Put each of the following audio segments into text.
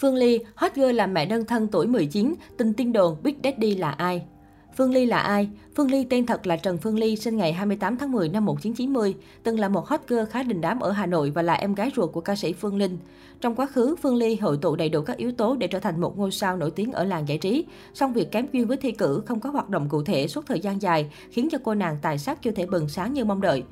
Phương Ly, hot girl làm mẹ đơn thân tuổi 19, tin tin đồn Big Daddy là ai? Phương Ly là ai? Phương Ly tên thật là Trần Phương Ly, sinh ngày 28 tháng 10 năm 1990, từng là một hot girl khá đình đám ở Hà Nội và là em gái ruột của ca sĩ Phương Linh. Trong quá khứ, Phương Ly hội tụ đầy đủ các yếu tố để trở thành một ngôi sao nổi tiếng ở làng giải trí. Song việc kém duyên với thi cử, không có hoạt động cụ thể suốt thời gian dài khiến cho cô nàng tài sắc chưa thể bừng sáng như mong đợi.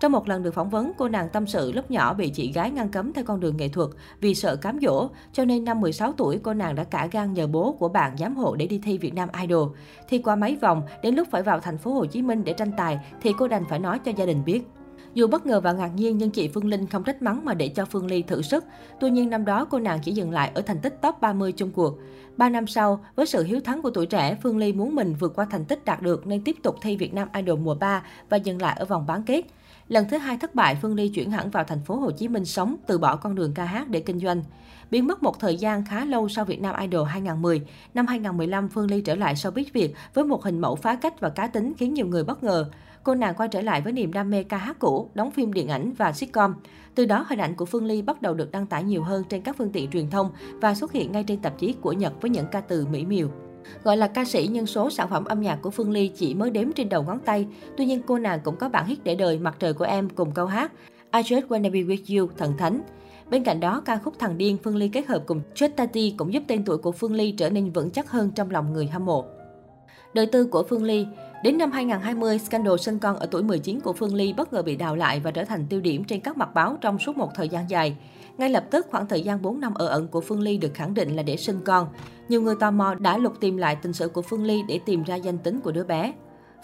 Trong một lần được phỏng vấn, cô nàng tâm sự lúc nhỏ bị chị gái ngăn cấm theo con đường nghệ thuật vì sợ cám dỗ, cho nên năm 16 tuổi cô nàng đã cả gan nhờ bố của bạn giám hộ để đi thi Việt Nam Idol. Thi qua mấy vòng, đến lúc phải vào thành phố Hồ Chí Minh để tranh tài thì cô đành phải nói cho gia đình biết. Dù bất ngờ và ngạc nhiên nhưng chị Phương Linh không trách mắng mà để cho Phương Ly thử sức. Tuy nhiên năm đó cô nàng chỉ dừng lại ở thành tích top 30 chung cuộc. 3 năm sau, với sự hiếu thắng của tuổi trẻ, Phương Ly muốn mình vượt qua thành tích đạt được nên tiếp tục thi Việt Nam Idol mùa 3 và dừng lại ở vòng bán kết. Lần thứ 2 thất bại, Phương Ly chuyển hẳn vào thành phố Hồ Chí Minh sống, từ bỏ con đường ca hát để kinh doanh. Biến mất một thời gian khá lâu sau Việt Nam Idol 2010. Năm 2015, Phương Ly trở lại showbiz Việt với một hình mẫu phá cách và cá tính khiến nhiều người bất ngờ. Cô nàng quay trở lại với niềm đam mê ca hát cũ, đóng phim điện ảnh và sitcom. Từ đó, hình ảnh của Phương Ly bắt đầu được đăng tải nhiều hơn trên các phương tiện truyền thông và xuất hiện ngay trên tạp chí của Nhật với những ca từ mỹ miều. Gọi là ca sĩ nhưng số sản phẩm âm nhạc của Phương Ly chỉ mới đếm trên đầu ngón tay. Tuy nhiên, cô nàng cũng có bản hit để đời Mặt Trời Của Em cùng câu hát I Just Wanna Be With You thần thánh. Bên cạnh đó, ca khúc Thằng Điên Phương Ly kết hợp cùng Just Tati cũng giúp tên tuổi của Phương Ly trở nên vững chắc hơn trong lòng người hâm mộ. Đời tư của Phương Ly. Đến năm 2020, scandal sinh con ở tuổi 19 của Phương Ly bất ngờ bị đào lại và trở thành tiêu điểm trên các mặt báo trong suốt một thời gian dài. Ngay lập tức, khoảng thời gian 4 năm ở ẩn của Phương Ly được khẳng định là để sinh con. Nhiều người tò mò đã lục tìm lại tình sử của Phương Ly để tìm ra danh tính của đứa bé.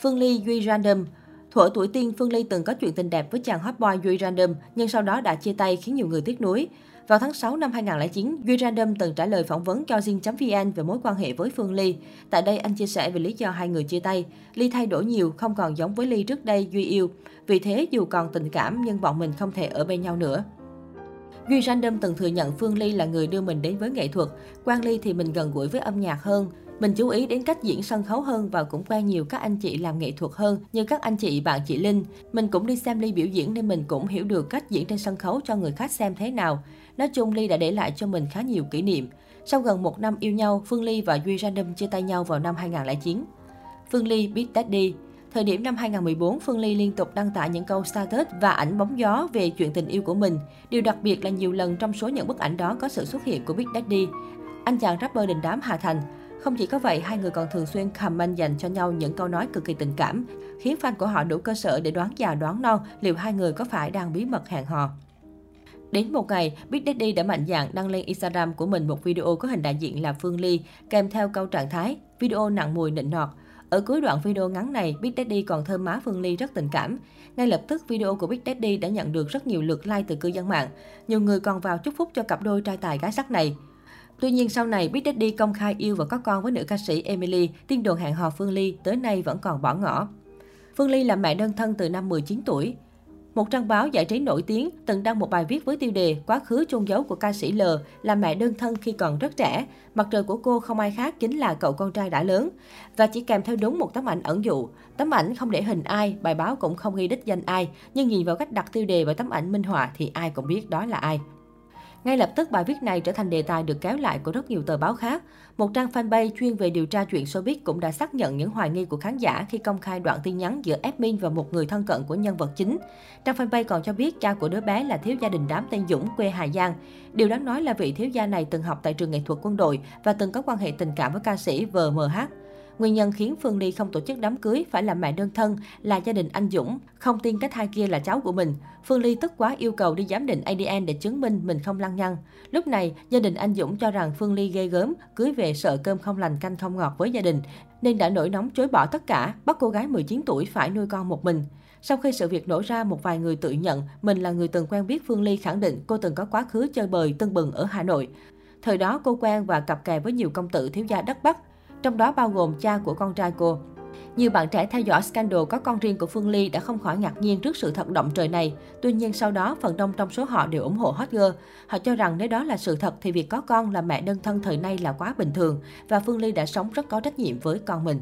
Phương Ly Duy Random. Thuở tuổi teen, Phương Ly từng có chuyện tình đẹp với chàng hot boy Duy Random, nhưng sau đó đã chia tay khiến nhiều người tiếc nuối. Vào tháng 6 năm 2009, Duy Random từng trả lời phỏng vấn cho Zing.vn về mối quan hệ với Phương Ly. Tại đây, anh chia sẻ về lý do hai người chia tay. Ly thay đổi nhiều, không còn giống với Ly trước đây Duy yêu. Vì thế, dù còn tình cảm nhưng bọn mình không thể ở bên nhau nữa. Duy Random từng thừa nhận Phương Ly là người đưa mình đến với nghệ thuật. Quan Ly thì mình gần gũi với âm nhạc hơn. Mình chú ý đến cách diễn sân khấu hơn và cũng quen nhiều các anh chị làm nghệ thuật hơn như các anh chị bạn chị Linh. Mình cũng đi xem Ly biểu diễn nên mình cũng hiểu được cách diễn trên sân khấu cho người khác xem thế nào. Nói chung Ly đã để lại cho mình khá nhiều kỷ niệm. Sau gần một năm yêu nhau, Phương Ly và Duy Random chia tay nhau vào năm 2009. Phương Ly Big Daddy. Thời điểm năm 2014, Phương Ly liên tục đăng tải những câu status và ảnh bóng gió về chuyện tình yêu của mình. Điều đặc biệt là nhiều lần trong số những bức ảnh đó có sự xuất hiện của Big Daddy, anh chàng rapper đình đám Hà Thành. Không chỉ có vậy, hai người còn thường xuyên comment dành cho nhau những câu nói cực kỳ tình cảm, khiến fan của họ đủ cơ sở để đoán già đoán non liệu hai người có phải đang bí mật hẹn hò. Đến một ngày, Big Daddy đã mạnh dạn đăng lên Instagram của mình một video có hình đại diện là Phương Ly, kèm theo câu trạng thái, video nặng mùi nịnh nọt. Ở cuối đoạn video ngắn này, Big Daddy còn thơm má Phương Ly rất tình cảm. Ngay lập tức, video của Big Daddy đã nhận được rất nhiều lượt like từ cư dân mạng. Nhiều người còn vào chúc phúc cho cặp đôi trai tài gái sắc này. Tuy nhiên sau này, Big Daddy công khai yêu và có con với nữ ca sĩ Emily, tin đồn hẹn hò Phương Ly tới nay vẫn còn bỏ ngỏ. Phương Ly là mẹ đơn thân từ năm 19 tuổi. Một trang báo giải trí nổi tiếng từng đăng một bài viết với tiêu đề Quá khứ chôn giấu của ca sĩ L là mẹ đơn thân khi còn rất trẻ. Mặt trời của cô không ai khác chính là cậu con trai đã lớn. Và chỉ kèm theo đúng một tấm ảnh ẩn dụ. Tấm ảnh không để hình ai, bài báo cũng không ghi đích danh ai. Nhưng nhìn vào cách đặt tiêu đề và tấm ảnh minh họa thì ai cũng biết đó là ai. Ngay lập tức, bài viết này trở thành đề tài được kéo lại của rất nhiều tờ báo khác. Một trang fanpage chuyên về điều tra chuyện showbiz cũng đã xác nhận những hoài nghi của khán giả khi công khai đoạn tin nhắn giữa admin và một người thân cận của nhân vật chính. Trang fanpage còn cho biết cha của đứa bé là thiếu gia đình đám tên Dũng quê Hà Giang. Điều đáng nói là vị thiếu gia này từng học tại trường nghệ thuật quân đội và từng có quan hệ tình cảm với ca sĩ VMH. Nguyên nhân khiến Phương Ly không tổ chức đám cưới phải là mẹ đơn thân, là gia đình anh Dũng, không tin cái thai kia là cháu của mình. Phương Ly tức quá yêu cầu đi giám định ADN để chứng minh mình không lăng nhăng. Lúc này, gia đình anh Dũng cho rằng Phương Ly ghê gớm, cưới về sợ cơm không lành canh không ngọt với gia đình, nên đã nổi nóng chối bỏ tất cả, bắt cô gái 19 tuổi phải nuôi con một mình. Sau khi sự việc nổ ra, một vài người tự nhận mình là người từng quen biết Phương Ly khẳng định cô từng có quá khứ chơi bời tưng bừng ở Hà Nội. Thời đó, cô quen và cặp kè với nhiều công tử thiếu gia đất Bắc, trong đó bao gồm cha của con trai cô. Nhiều bạn trẻ theo dõi scandal có con riêng của Phương Ly đã không khỏi ngạc nhiên trước sự thật động trời này. Tuy nhiên sau đó, phần đông trong số họ đều ủng hộ hot girl. Họ cho rằng nếu đó là sự thật thì việc có con là mẹ đơn thân thời nay là quá bình thường và Phương Ly đã sống rất có trách nhiệm với con mình.